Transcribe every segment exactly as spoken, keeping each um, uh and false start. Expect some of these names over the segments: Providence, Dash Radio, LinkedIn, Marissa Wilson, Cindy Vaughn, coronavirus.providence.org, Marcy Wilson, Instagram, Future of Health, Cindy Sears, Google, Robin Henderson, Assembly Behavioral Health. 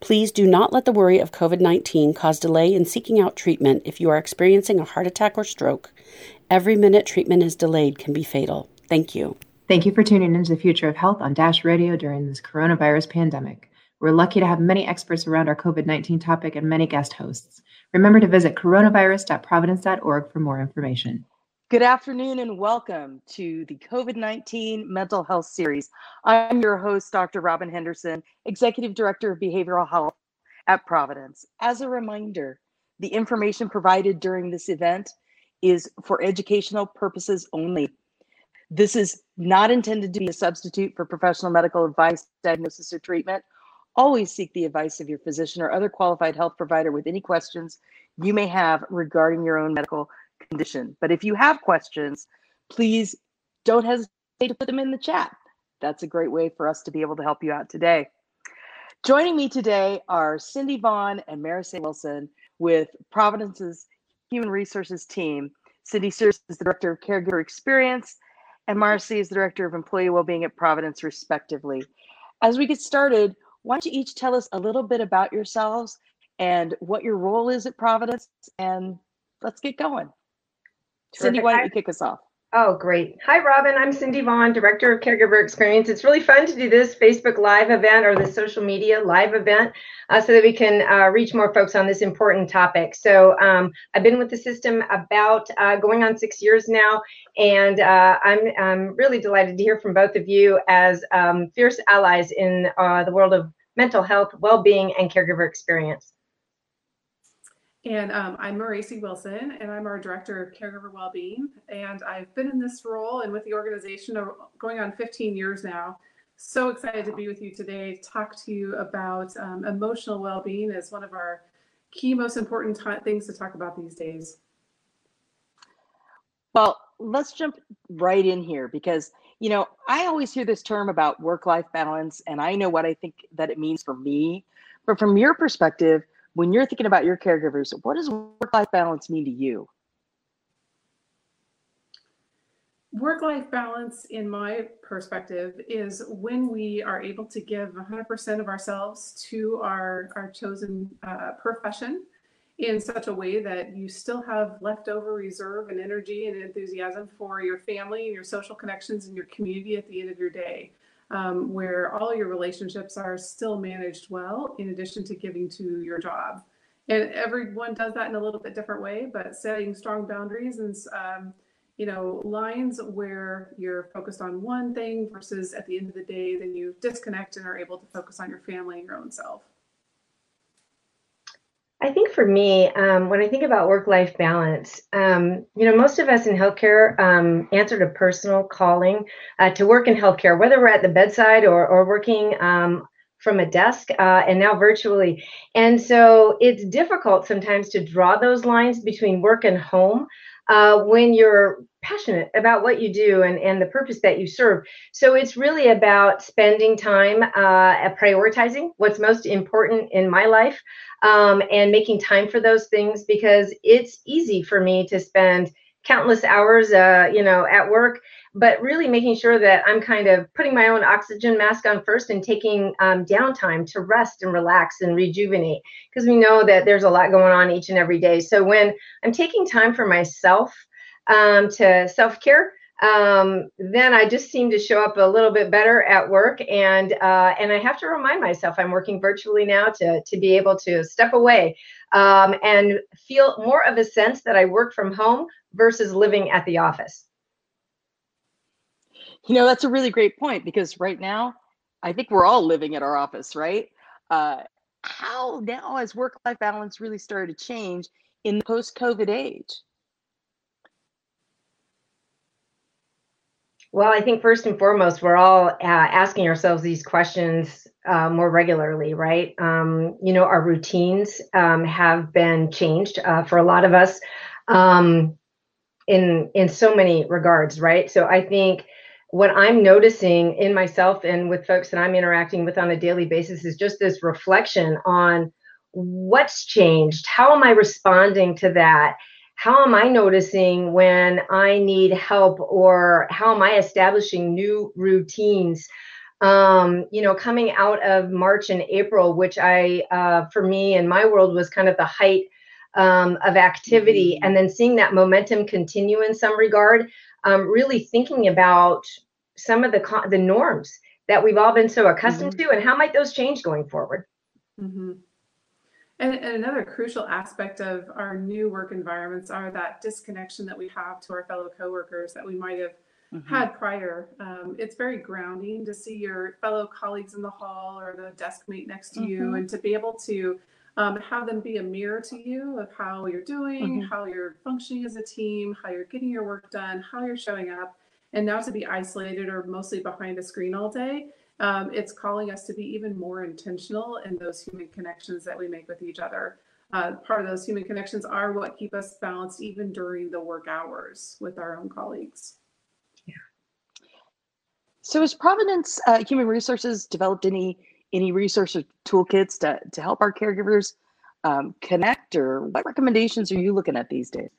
Please do not let the worry of covid nineteen cause delay in seeking out treatment if you are experiencing a heart attack or stroke. Every minute treatment is delayed can be fatal. Thank you. Thank you for tuning into the Future of Health on Dash Radio during this coronavirus pandemic. We're lucky to have many experts around our covid nineteen topic and many guest hosts. Remember to visit coronavirus dot providence dot org for more information. Good afternoon and welcome to the covid nineteen Mental Health Series. I'm your host, Doctor Robin Henderson, Executive Director of Behavioral Health at Providence. As a reminder, the information provided during this event is for educational purposes only. This is not intended to be a substitute for professional medical advice, diagnosis, or treatment. Always seek the advice of your physician or other qualified health provider with any questions you may have regarding your own medical condition. But if you have questions, please don't hesitate to put them in the chat. That's a great way for us to be able to help you out today. Joining me today are Cindy Vaughn and Marissa Wilson with Providence's Human Resources team. Cindy Sears is the Director of Caregiver Experience, and Marcy is the Director of Employee Wellbeing at Providence, respectively. As we get started, why don't you each tell us a little bit about yourselves and what your role is at Providence, and let's get going. Terrific. Cindy, why don't you kick us off? Oh, great. Hi, Robin. I'm Cindy Vaughn, Director of Caregiver Experience. It's really fun to do this Facebook Live event or the social media live event uh, so that we can uh, reach more folks on this important topic. So um, I've been with the system about uh, going on six years now, and uh, I'm, I'm really delighted to hear from both of you as um, fierce allies in uh, the world of mental health, well-being, and caregiver experience. And um, I'm Marcy Wilson, and I'm our Director of Caregiver Wellbeing. And I've been in this role and with the organization going on fifteen years now. So excited to be with you today, talk to you about um, emotional well-being as one of our key, most important t- things to talk about these days. Well, let's jump right in here because, you know, I always hear this term about work-life balance, and I know what I think that it means for me. But from your perspective, when you're thinking about your caregivers, what does work-life balance mean to you? Work-life balance, in my perspective, is when we are able to give one hundred percent of ourselves to our, our chosen uh, profession in such a way that you still have leftover reserve and energy and enthusiasm for your family and your social connections and your community at the end of your day. Um, where all your relationships are still managed well, in addition to giving to your job. And everyone does that in a little bit different way, but setting strong boundaries and, um, you know, lines where you're focused on one thing versus at the end of the day, then you disconnect and are able to focus on your family and your own self. I think for me, um, when I think about work-life balance, um, you know, most of us in healthcare um, answered a personal calling uh, to work in healthcare, whether we're at the bedside or, or working um, from a desk uh, and now virtually. And so it's difficult sometimes to draw those lines between work and home uh, when you're passionate about what you do and, and the purpose that you serve. So it's really about spending time uh, prioritizing what's most important in my life um, and making time for those things, because it's easy for me to spend countless hours, uh, you know, at work, but really making sure that I'm kind of putting my own oxygen mask on first and taking um, downtime to rest and relax and rejuvenate, because we know that there's a lot going on each and every day. So when I'm taking time for myself, um, to self-care, um, then I just seem to show up a little bit better at work. And, uh, and I have to remind myself, I'm working virtually now to, to be able to step away, um, and feel more of a sense that I work from home versus living at the office. You know, that's a really great point, because right now I think we're all living at our office, right? Uh, how now has work-life balance really started to change in the post-COVID age? Well, I think first and foremost, we're all uh, asking ourselves these questions uh, more regularly, right? Um, you know, our routines um, have been changed uh, for a lot of us um, in in so many regards, right? So I think what I'm noticing in myself and with folks that I'm interacting with on a daily basis is just this reflection on what's changed. How am I responding to that? How am I noticing when I need help, or how am I establishing new routines? Um, you know, coming out of March and April, which I, uh, for me and my world was kind of the height um, of activity, and then seeing that momentum continue in some regard, um, really thinking about some of the con- the norms that we've all been so accustomed mm-hmm. to, and how might those change going forward? Mm-hmm. And another crucial aspect of our new work environments are that disconnection that we have to our fellow coworkers that we might have mm-hmm. had prior. Um, it's very grounding to see your fellow colleagues in the hall or the desk mate next to mm-hmm. you, and to be able to um, have them be a mirror to you of how you're doing, mm-hmm. how you're functioning as a team, how you're getting your work done, how you're showing up. And now to be isolated or mostly behind a screen all day. Um, it's calling us to be even more intentional in those human connections that we make with each other. Uh, part of those human connections are what keep us balanced even during the work hours with our own colleagues. Yeah. So has Providence uh, Human Resources developed any any resource or toolkits to, to help our caregivers um, connect, or what recommendations are you looking at these days?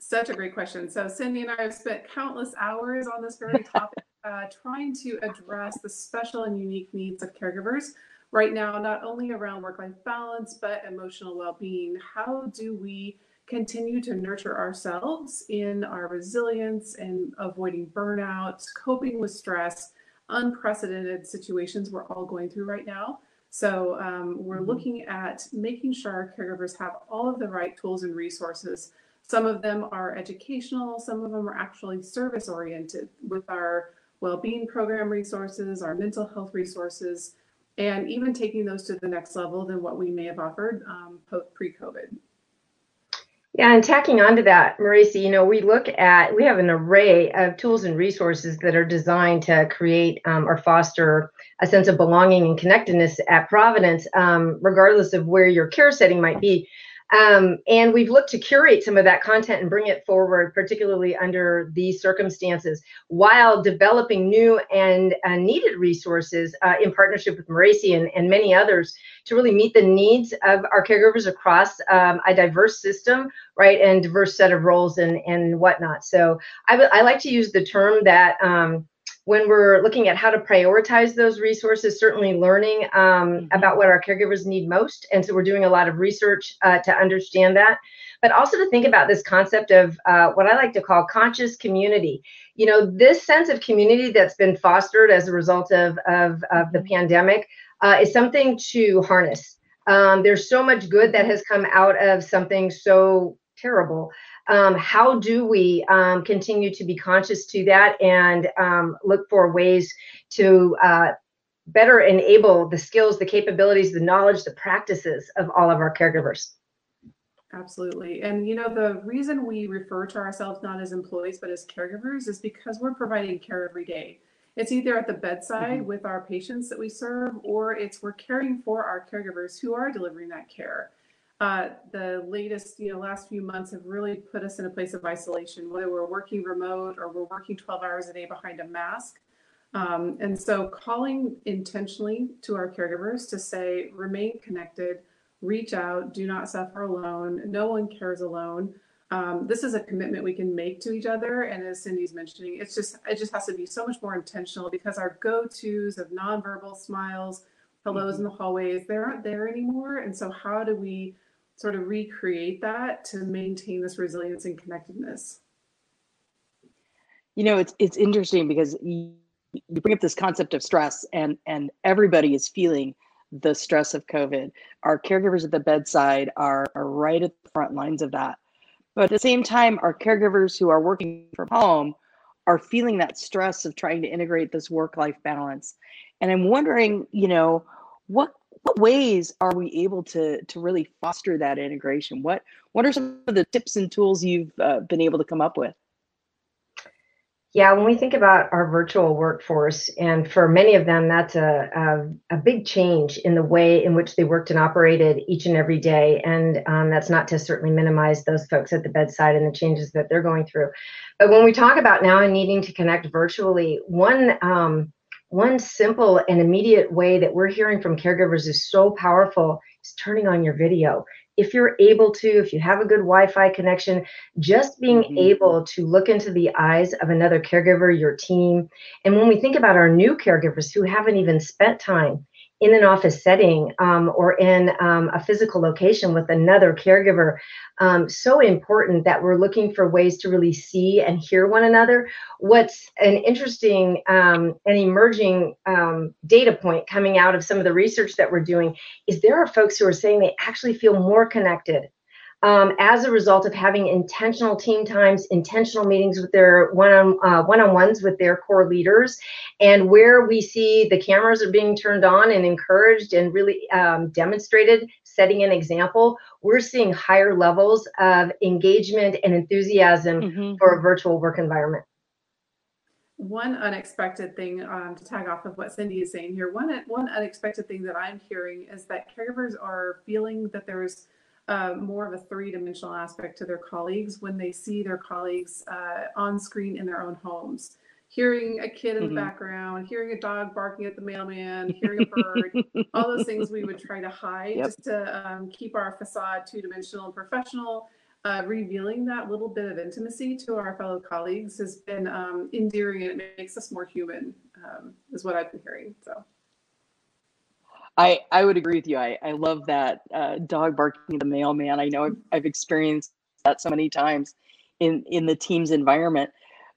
Such a great question. So Cindy and I have spent countless hours on this very topic. Uh, trying to address the special and unique needs of caregivers right now, not only around work-life balance, but emotional well-being. How do we continue to nurture ourselves in our resilience and avoiding burnout, coping with stress, unprecedented situations we're all going through right now? So um, we're looking at making sure our caregivers have all of the right tools and resources. Some of them are educational, some of them are actually service-oriented with our well-being program resources, our mental health resources, and even taking those to the next level than what we may have offered um, pre-COVID. Yeah, and tacking onto that, Marissa, you know, we look at, we have an array of tools and resources that are designed to create um, or foster a sense of belonging and connectedness at Providence, um, regardless of where your care setting might be. Um, and we've looked to curate some of that content and bring it forward, particularly under these circumstances, while developing new and uh, needed resources uh, in partnership with Marcy and, and many others to really meet the needs of our caregivers across um, a diverse system, right, and diverse set of roles and, and whatnot. So I, w- I like to use the term that um, when we're looking at how to prioritize those resources, certainly learning um, mm-hmm. about what our caregivers need most. And so we're doing a lot of research uh, to understand that, but also to think about this concept of uh, what I like to call conscious community. You know, this sense of community that's been fostered as a result of, of, of the pandemic uh, is something to harness. Um, there's so much good that has come out of something so terrible. Um, how do we um, continue to be conscious to that and um, look for ways to uh, better enable the skills, the capabilities, the knowledge, the practices of all of our caregivers? Absolutely. And, you know, the reason we refer to ourselves not as employees, but as caregivers is because we're providing care every day. It's either at the bedside mm-hmm. with our patients that we serve, or it's we're caring for our caregivers who are delivering that care. Uh, the latest, you know, last few months have really put us in a place of isolation, whether we're working remote or we're working twelve hours a day behind a mask. Um, and so calling intentionally to our caregivers to say, remain connected, reach out, do not suffer alone. No one cares alone. Um, this is a commitment we can make to each other. And as Cindy's mentioning, it's just, it just has to be so much more intentional, because our go-tos of nonverbal smiles, hellos mm-hmm. in the hallways, they aren't there anymore. And so how do we sort of recreate that to maintain this resilience and connectedness? You know, it's it's interesting because you bring up this concept of stress, and, and everybody is feeling the stress of COVID. Our caregivers at the bedside are, are right at the front lines of that. But at the same time, our caregivers who are working from home are feeling that stress of trying to integrate this work-life balance. And I'm wondering, you know, what What ways are we able to to really foster that integration? What what are some of the tips and tools you've uh, been able to come up with? Yeah, when we think about our virtual workforce, and for many of them, that's a, a, a big change in the way in which they worked and operated each and every day. And um, that's not to certainly minimize those folks at the bedside and the changes that they're going through. But when we talk about now and needing to connect virtually, one um, one simple and immediate way that we're hearing from caregivers is so powerful is turning on your video. If you're able to, if you have a good Wi-Fi connection, just being mm-hmm. able to look into the eyes of another caregiver, your team. And when we think about our new caregivers who haven't even spent time in an office setting um, or in um, a physical location with another caregiver, um, so important that we're looking for ways to really see and hear one another. What's an interesting um, and emerging um, data point coming out of some of the research that we're doing is there are folks who are saying they actually feel more connected um, as a result of having intentional team times, intentional meetings with their one-on, uh, one-on-ones with their core leaders, and where we see the cameras are being turned on and encouraged and really um, demonstrated, setting an example, we're seeing higher levels of engagement and enthusiasm mm-hmm. for a virtual work environment. One unexpected thing um, to tag off of what Cindy is saying here, one, one unexpected thing that I'm hearing is that caregivers are feeling that there's Uh, more of a three-dimensional aspect to their colleagues when they see their colleagues uh, on screen in their own homes. Hearing a kid in mm-hmm. the background, hearing a dog barking at the mailman, hearing a bird, all those things we would try to hide yep. just to um, keep our facade two-dimensional and professional. Uh, revealing that little bit of intimacy to our fellow colleagues has been um, endearing, and it makes us more human, um, is what I've been hearing. So. I, I would agree with you. I, I love that uh, dog barking at the mailman. I know I've, I've experienced that so many times in, in the team's environment.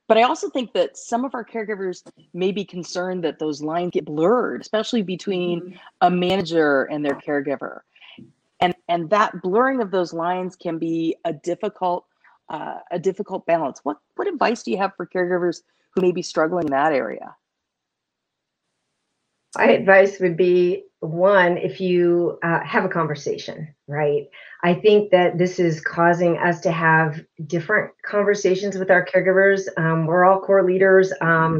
But I also think that some of our caregivers may be concerned that those lines get blurred, especially between a manager and their caregiver. And, and that blurring of those lines can be a difficult uh, a difficult balance. What, what advice do you have for caregivers who may be struggling in that area? My advice would be, one, if you uh, have a conversation, right? I think that this is causing us to have different conversations with our caregivers. Um, we're all core leaders. Um,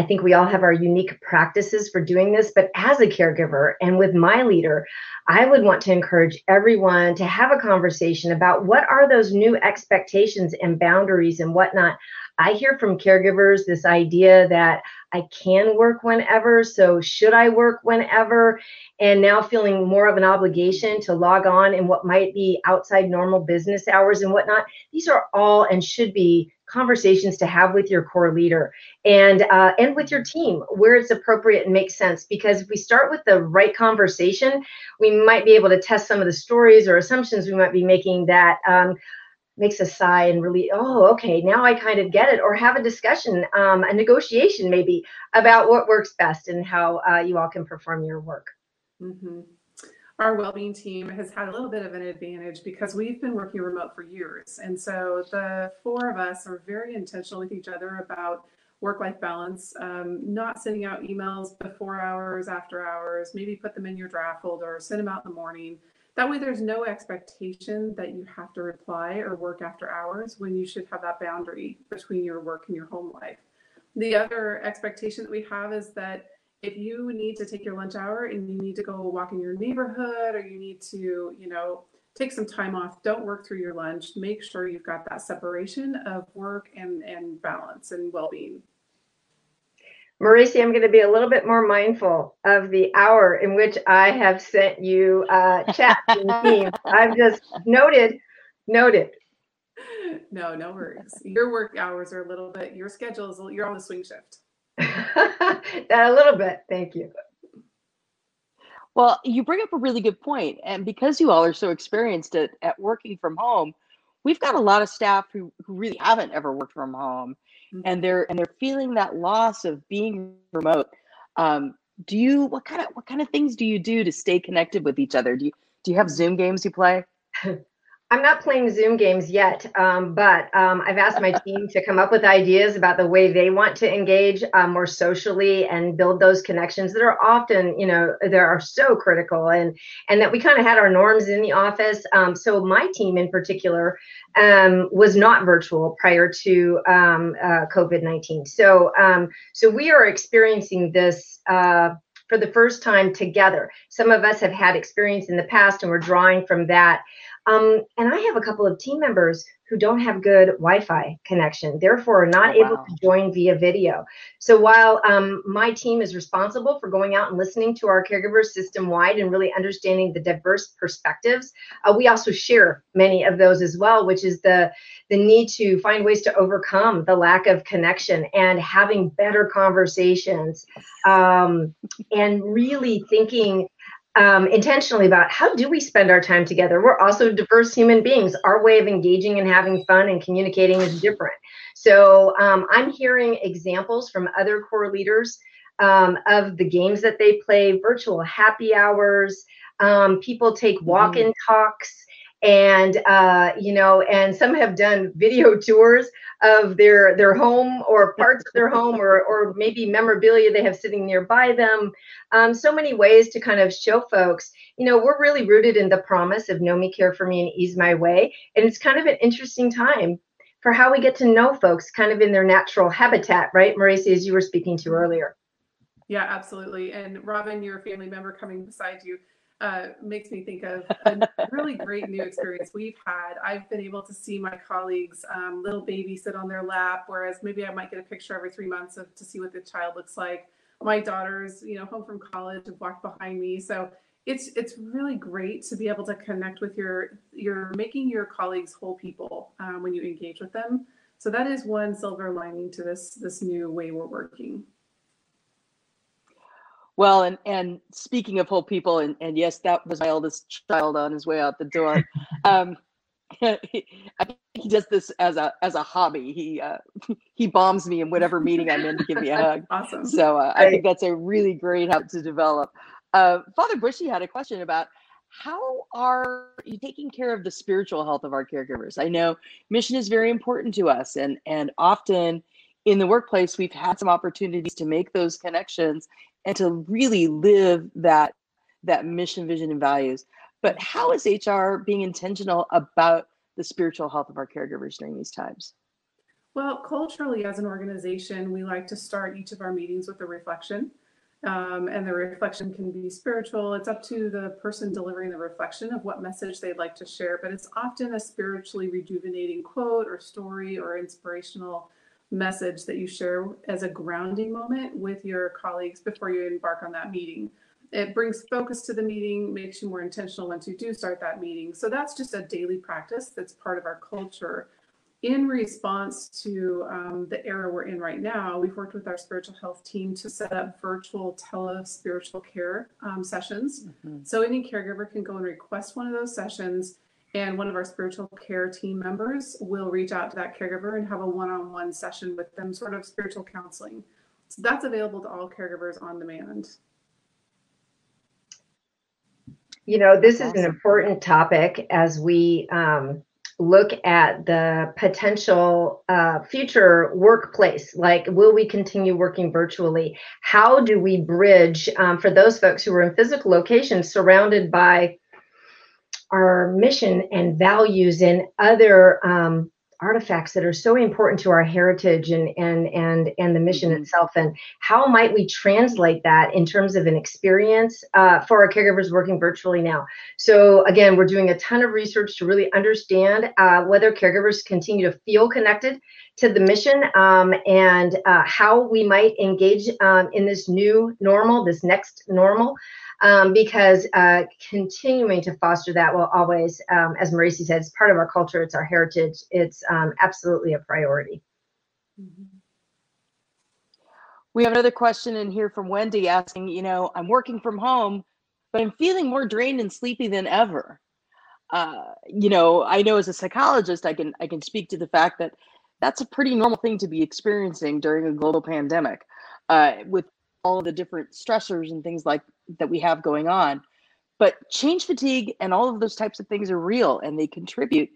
I think we all have our unique practices for doing this, but as a caregiver and with my leader, I would want to encourage everyone to have a conversation about what are those new expectations and boundaries and whatnot. I hear from caregivers this idea that I can work whenever, so should I work whenever? And now feeling more of an obligation to log on in what might be outside normal business hours and whatnot. These are all and should be conversations to have with your core leader and uh, and with your team where it's appropriate and makes sense. Because if we start with the right conversation, we might be able to test some of the stories or assumptions we might be making that um, makes us sigh and really, oh, okay, now I kind of get it, or have a discussion, um, a negotiation maybe about what works best and how uh, you all can perform your work. Mm-hmm. Our wellbeing team has had a little bit of an advantage because we've been working remote for years. And so the four of us are very intentional with each other about work-life balance, um, not sending out emails before hours, after hours, maybe put them in your draft folder or send them out in the morning. That way there's no expectation that you have to reply or work after hours when you should have that boundary between your work and your home life. The other expectation that we have is that if you need to take your lunch hour and you need to go walk in your neighborhood or you need to, you know, take some time off, don't work through your lunch. Make sure you've got that separation of work and, and balance and well-being. Marissa, I'm going to be a little bit more mindful of the hour in which I have sent you uh, chats and memes. I've just noted, noted. No, no worries. Your work hours are a little bit, your schedule is, you're on the swing shift. A little bit. Thank you. Well, you bring up a really good point. And because you all are so experienced at, at working from home, we've got a lot of staff who, who really haven't ever worked from home. And they're and they're feeling that loss of being remote. Um, do you what kind of what kind of things do you do to stay connected with each other? Do you do you have Zoom games you play? I'm not playing Zoom games yet, um, but um, I've asked my team to come up with ideas about the way they want to engage um, more socially and build those connections that are often, you know, they are so critical, and and that we kind of had our norms in the office. Um, so my team in particular um, was not virtual prior to um, uh, COVID nineteen. So um, so we are experiencing this uh, for the first time together. Some of us have had experience in the past, and we're drawing from that. Um, and I have a couple of team members who don't have good Wi-Fi connection, therefore are not oh, wow. able to join via video. So while um, my team is responsible for going out and listening to our caregivers system-wide and really understanding the diverse perspectives, uh, we also share many of those as well, which is the, the need to find ways to overcome the lack of connection and having better conversations um, and really thinking Um, intentionally about how do we spend our time together. We're also diverse human beings. Our way of engaging and having fun and communicating is different. So um, I'm hearing examples from other core leaders um, of the games that they play, virtual happy hours, um, people take walk-in talks, and uh, you know, and some have done video tours of their their home or parts of their home, or or maybe memorabilia they have sitting nearby them. Um, so many ways to kind of show folks, you know, we're really rooted in the promise of know me, care for me, and ease my way. And it's kind of an interesting time for how we get to know folks kind of in their natural habitat, right, Marissa, as you were speaking to earlier. Yeah, absolutely. And Robin, your family member coming beside you, Uh, makes me think of a really great new experience we've had. I've been able to see my colleagues' um, little baby sit on their lap, whereas maybe I might get a picture every three months of, to see what the child looks like. My daughter's, you know, home from college and walked behind me. So it's it's really great to be able to connect with your, your making your colleagues whole people um, when you engage with them. So that is one silver lining to this, this new way we're working. Well, and, and speaking of whole people, and, and yes, that was my oldest child on his way out the door. Um, he, I think he does this as a as a hobby. He uh, he bombs me in whatever meeting I'm in to give me a hug. Awesome. So uh, I think that's a really great help to develop. Uh, Father Bushy had a question about how are you taking care of the spiritual health of our caregivers? I know mission is very important to us, and and often in the workplace we've had some opportunities to make those connections and to really live that, that mission, vision, and values. But how is H R being intentional about the spiritual health of our caregivers during these times? Well, culturally, as an organization, we like to start each of our meetings with a reflection. Um, and the reflection can be spiritual. It's up to the person delivering the reflection of what message they'd like to share. But it's often a spiritually rejuvenating quote or story or inspirational message that you share as a grounding moment with your colleagues before you embark on that meeting. It brings focus to the meeting, makes you more intentional once you do start that meeting. So that's just a daily practice that's part of our culture. In response to um, the era we're in right now, we've worked with our spiritual health team to set up virtual tele-spiritual care um, sessions. Mm-hmm. So any caregiver can go and request one of those sessions, and one of our spiritual care team members will reach out to that caregiver and have a one-on-one session with them, sort of spiritual counseling. So that's available to all caregivers on demand. You know, this is an important topic as we um, look at the potential uh, future workplace. Like, will we continue working virtually? How do we bridge um, for those folks who are in physical locations surrounded by our mission and values and other um, artifacts that are so important to our heritage and and and and the mission itself, and how might we translate that in terms of an experience uh, for our caregivers working virtually now? So again, we're doing a ton of research to really understand uh, whether caregivers continue to feel connected to the mission um, and uh, how we might engage um, in this new normal, this next normal. Um, because uh, continuing to foster that will always, um, as Marissa said, it's part of our culture, it's our heritage, it's um, absolutely a priority. We have another question in here from Wendy asking, you know, I'm working from home, but I'm feeling more drained and sleepy than ever. Uh, you know, I know as a psychologist, I can, I can speak to the fact that that's a pretty normal thing to be experiencing during a global pandemic uh, with all the different stressors and things like that we have going on. But change fatigue and all of those types of things are real, and they contribute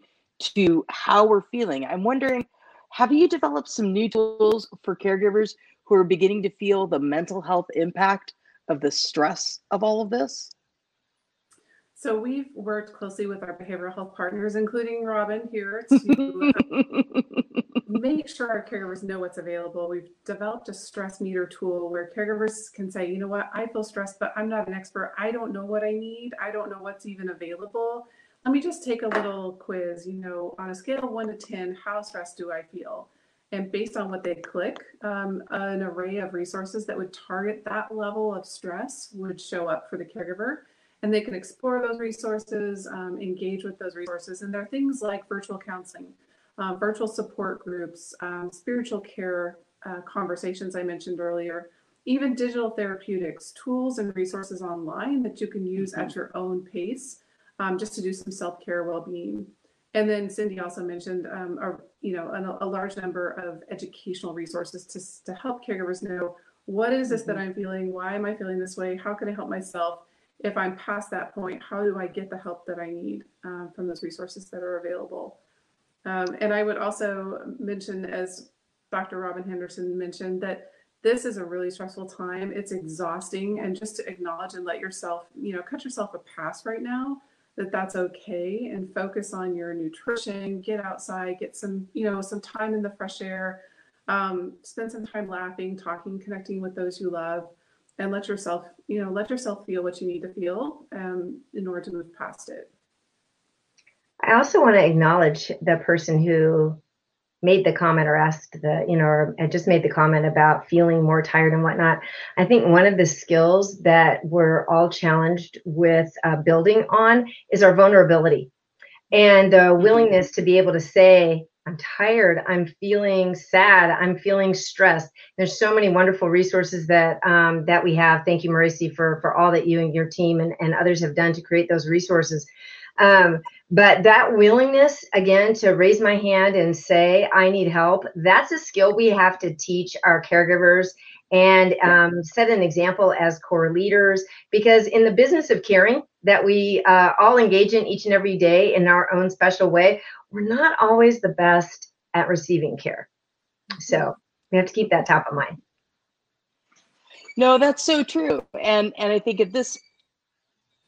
to how we're feeling. I'm wondering, have you developed some new tools for caregivers who are beginning to feel the mental health impact of the stress of all of this? So we've worked closely with our behavioral health partners, including Robin here, to make sure our caregivers know what's available. We've developed a stress meter tool where caregivers can say, you know what, I feel stressed, but I'm not an expert. I don't know what I need. I don't know what's even available. Let me just take a little quiz, you know, on a scale of one to ten, how stressed do I feel? And based on what they click, um, an array of resources that would target that level of stress would show up for the caregiver. And they can explore those resources, um, engage with those resources. And there are things like virtual counseling, uh, virtual support groups, um, spiritual care uh, conversations I mentioned earlier, even digital therapeutics, tools and resources online that you can use mm-hmm. at your own pace, um, just to do some self-care well-being. And then Cindy also mentioned, um, a, you know, a, a large number of educational resources to, to help caregivers know, what is this mm-hmm. that I'm feeling? Why am I feeling this way? How can I help myself? If I'm past that point, how do I get the help that I need um, from those resources that are available? Um, and I would also mention, as Doctor Robin Henderson mentioned, that this is a really stressful time. It's exhausting, and just to acknowledge and let yourself, you know, cut yourself a pass right now, that that's okay, and focus on your nutrition, get outside, get some, you know, some time in the fresh air, um, spend some time laughing, talking, connecting with those you love, and let yourself, you know, let yourself feel what you need to feel um, in order to move past it. I also want to acknowledge the person who made the comment or asked the, you know, or just made the comment about feeling more tired and whatnot. I think one of the skills that we're all challenged with uh, building on is our vulnerability and the willingness to be able to say, I'm tired, I'm feeling sad, I'm feeling stressed. There's so many wonderful resources that um, that we have. Thank you, Marissa, for, for all that you and your team and, and others have done to create those resources. Um, but that willingness, again, to raise my hand and say, I need help, that's a skill we have to teach our caregivers and um, set an example as core leaders, because in the business of caring that we uh, all engage in each and every day in our own special way, we're not always the best at receiving care. So we have to keep that top of mind. No, that's so true. And, and I think at this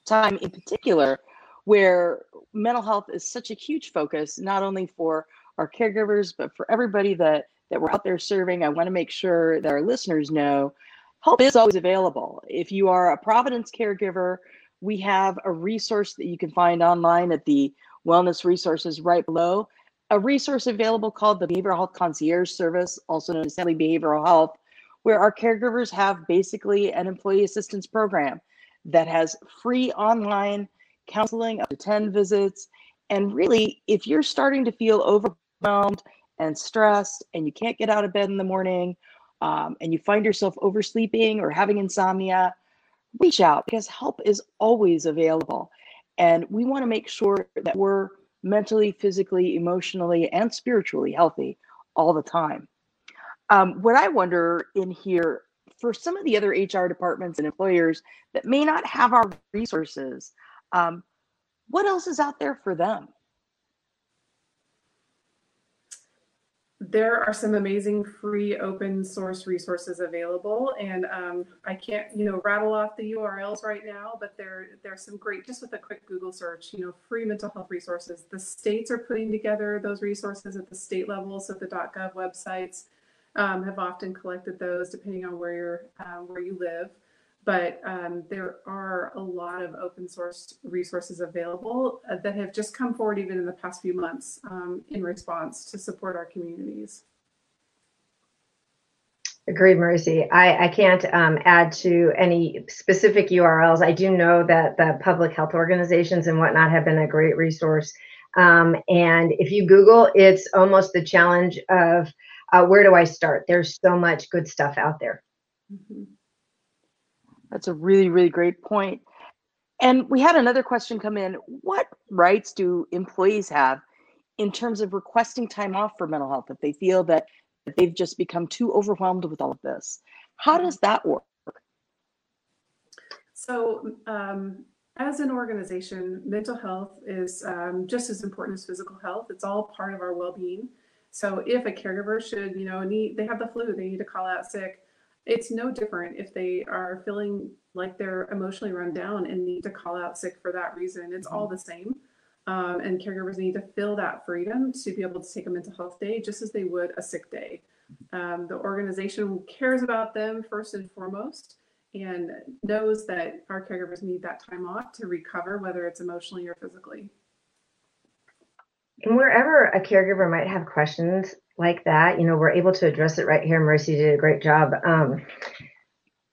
time in particular, where mental health is such a huge focus, not only for our caregivers, but for everybody that, that we're out there serving. I want to make sure that our listeners know help is always available. If you are a Providence caregiver, we have a resource that you can find online at the Wellness Resources right below, a resource available called the Behavioral Health Concierge Service, also known as Assembly Behavioral Health, where our caregivers have basically an employee assistance program that has free online counseling, up to ten visits. And really, if you're starting to feel overwhelmed and stressed and you can't get out of bed in the morning um, and you find yourself oversleeping or having insomnia, reach out, because help is always available. And we want to make sure that we're mentally, physically, emotionally, and spiritually healthy all the time. Um, what I wonder in here, for some of the other H R departments and employers that may not have our resources, um, what else is out there for them? There are some amazing free open source resources available, and um, I can't, you know, rattle off the U R Ls right now, but there, there are some great, just with a quick Google search, you know, free mental health resources. The states are putting together those resources at the state level, so the .gov websites um, have often collected those, depending on where you're, uh, where you live. But um, there are a lot of open source resources available that have just come forward even in the past few months um, in response to support our communities. Agreed, Marcy. I, I can't um, add to any specific U R Ls. I do know that the public health organizations and whatnot have been a great resource. Um, and if you Google, it's almost the challenge of uh, where do I start? There's so much good stuff out there. Mm-hmm. That's a really, really great point. And we had another question come in. What rights do employees have in terms of requesting time off for mental health if they feel that they've just become too overwhelmed with all of this? How does that work? So um, As an organization, mental health is um, just as important as physical health. It's all part of our well-being. So if a caregiver should, you know, need, they have the flu, they need to call out sick, it's no different if they are feeling like they're emotionally run down and need to call out sick for that reason. It's all the same. Um, and caregivers need to feel that freedom to be able to take a mental health day just as they would a sick day. Um, the organization cares about them first and foremost and knows that our caregivers need that time off to recover, whether it's emotionally or physically. And wherever a caregiver might have questions like that, you know, we're able to address it right here. Marcy did a great job. Um,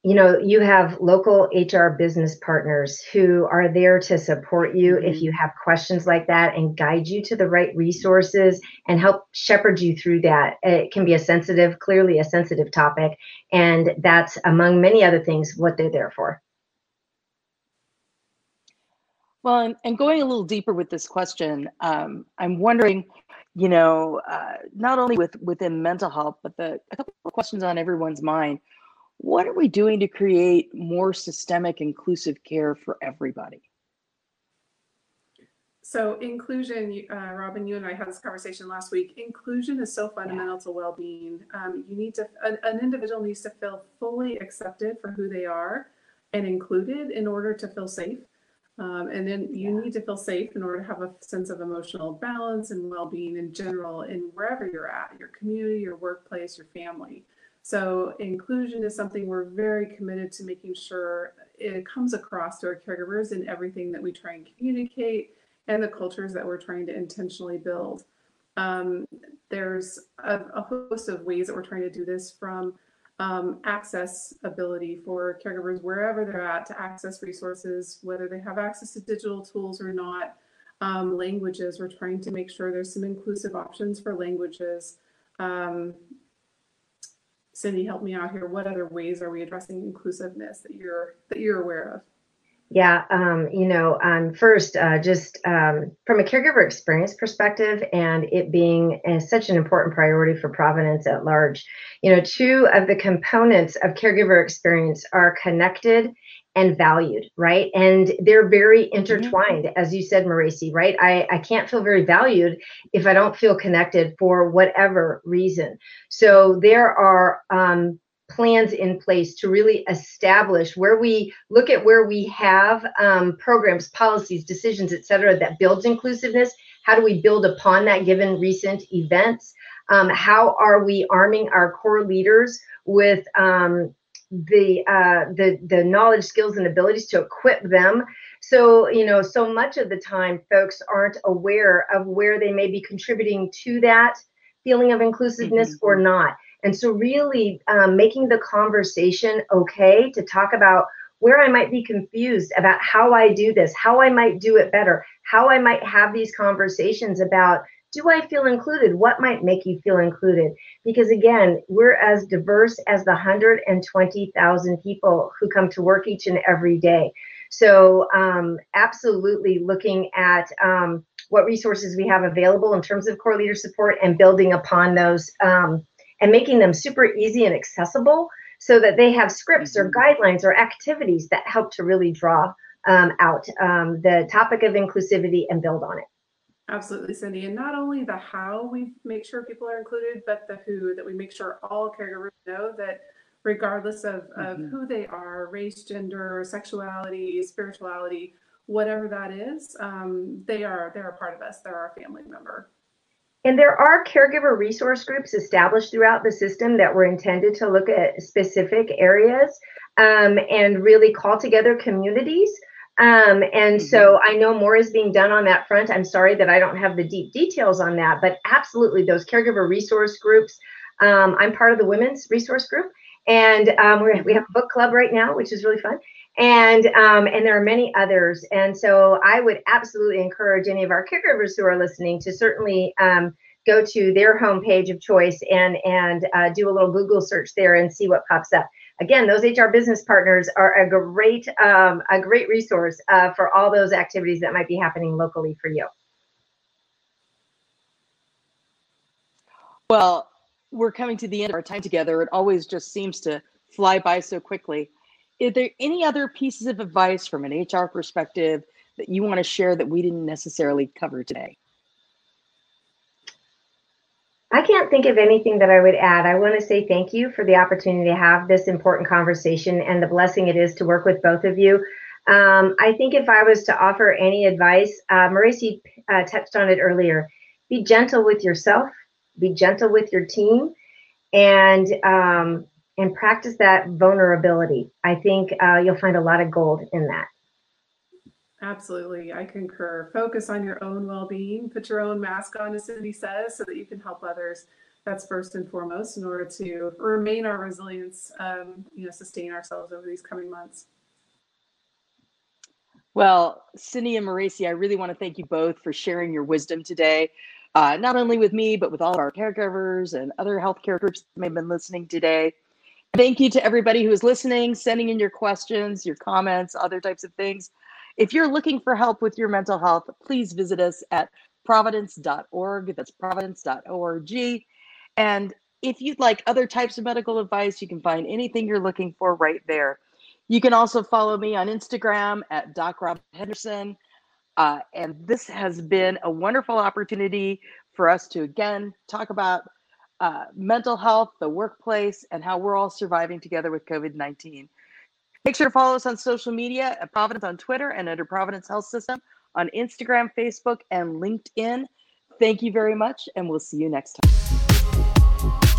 you know, you have local H R business partners who are there to support you mm-hmm. if you have questions like that and guide you to the right resources and help shepherd you through that. It can be a sensitive, clearly a sensitive topic. And that's, among many other things, what they're there for. Well, and going a little deeper with this question, um, I'm wondering, you know, uh, not only with within mental health, but the a couple of questions on everyone's mind. What are we doing to create more systemic, inclusive care for everybody? So inclusion, uh, Robin, you and I had this conversation last week. Inclusion is so fundamental yeah. to well-being. Um, you need to an, an individual needs to feel fully accepted for who they are and included in order to feel safe. Um, and then you yeah. need to feel safe in order to have a sense of emotional balance and well-being in general, in wherever you're at, your community, your workplace, your family. So inclusion is something we're very committed to making sure it comes across to our caregivers in everything that we try and communicate and the cultures that we're trying to intentionally build. Um, there's a, a host of ways that we're trying to do this, from Um, accessibility for caregivers wherever they're at to access resources, whether they have access to digital tools or not. Um, languages, we're trying to make sure there's some inclusive options for languages. Um, Cindy, help me out here. What other ways are we addressing inclusiveness that you're that you're aware of? Yeah, um, you know, um, first, uh, just um, from a caregiver experience perspective, and it being uh, such an important priority for Providence at large, you know, two of the components of caregiver experience are connected and valued, right? And they're very intertwined, mm-hmm. as you said, Marisi, right? I, I can't feel very valued if I don't feel connected for whatever reason. So there are um, plans in place to really establish where we look at where we have um, programs, policies, decisions, et cetera, that builds inclusiveness. How do we build upon that given recent events? Um, how are we arming our core leaders with um, the, uh, the, the knowledge, skills, and abilities to equip them? So, you know, so much of the time, folks aren't aware of where they may be contributing to that feeling of inclusiveness mm-hmm. or not. And so really um, making the conversation okay to talk about where I might be confused about how I do this, how I might do it better, how I might have these conversations about, do I feel included? What might make you feel included? Because again, we're as diverse as the one hundred twenty thousand people who come to work each and every day. So um, absolutely looking at um, what resources we have available in terms of core leader support and building upon those um, and making them super easy and accessible so that they have scripts or guidelines or activities that help to really draw um, out um, the topic of inclusivity and build on it. Absolutely, Cindy. And not only the how we make sure people are included, but the who, that we make sure all caregivers know that regardless of, mm-hmm. of who they are, race, gender, sexuality, spirituality, whatever that is, um, they are they're a part of us, they're our family member. And there are caregiver resource groups established throughout the system that were intended to look at specific areas um, and really call together communities. Um, and mm-hmm. so I know more is being done on that front. I'm sorry that I don't have the deep details on that, but absolutely those caregiver resource groups. Um, I'm part of the women's resource group, and um, we're, we have a book club right now, which is really fun. And um, and there are many others. And so I would absolutely encourage any of our caregivers who are listening to certainly um, go to their homepage of choice and, and uh, do a little Google search there and see what pops up. Again, those H R business partners are a great, um, a great resource uh, for all those activities that might be happening locally for you. Well, we're coming to the end of our time together. It always just seems to fly by so quickly. Is there any other pieces of advice from an H R perspective that you want to share that we didn't necessarily cover today? I can't think of anything that I would add. I want to say thank you for the opportunity to have this important conversation and the blessing it is to work with both of you. Um, I think if I was to offer any advice, uh, Marissa uh, touched on it earlier. Be gentle with yourself, be gentle with your team, and um, and practice that vulnerability. I think uh, you'll find a lot of gold in that. Absolutely, I concur. Focus on your own well-being, put your own mask on, as Cindy says, so that you can help others. That's first and foremost in order to remain our resilience, um, you know, sustain ourselves over these coming months. Well, Cindy and Marissa, I really want to thank you both for sharing your wisdom today, uh, not only with me, but with all of our caregivers and other healthcare groups that may have been listening today. Thank you to everybody who is listening, sending in your questions, your comments, other types of things. If you're looking for help with your mental health, please visit us at providence dot org. That's providence dot org. And if you'd like other types of medical advice, you can find anything you're looking for right there. You can also follow me on Instagram at Doc Robin Henderson. Uh, and this has been a wonderful opportunity for us to, again, talk about uh, mental health, the workplace, and how we're all surviving together with COVID nineteen. Make sure to follow us on social media at Providence on Twitter and under Providence Health System on Instagram, Facebook, and LinkedIn. Thank you very much, and we'll see you next time.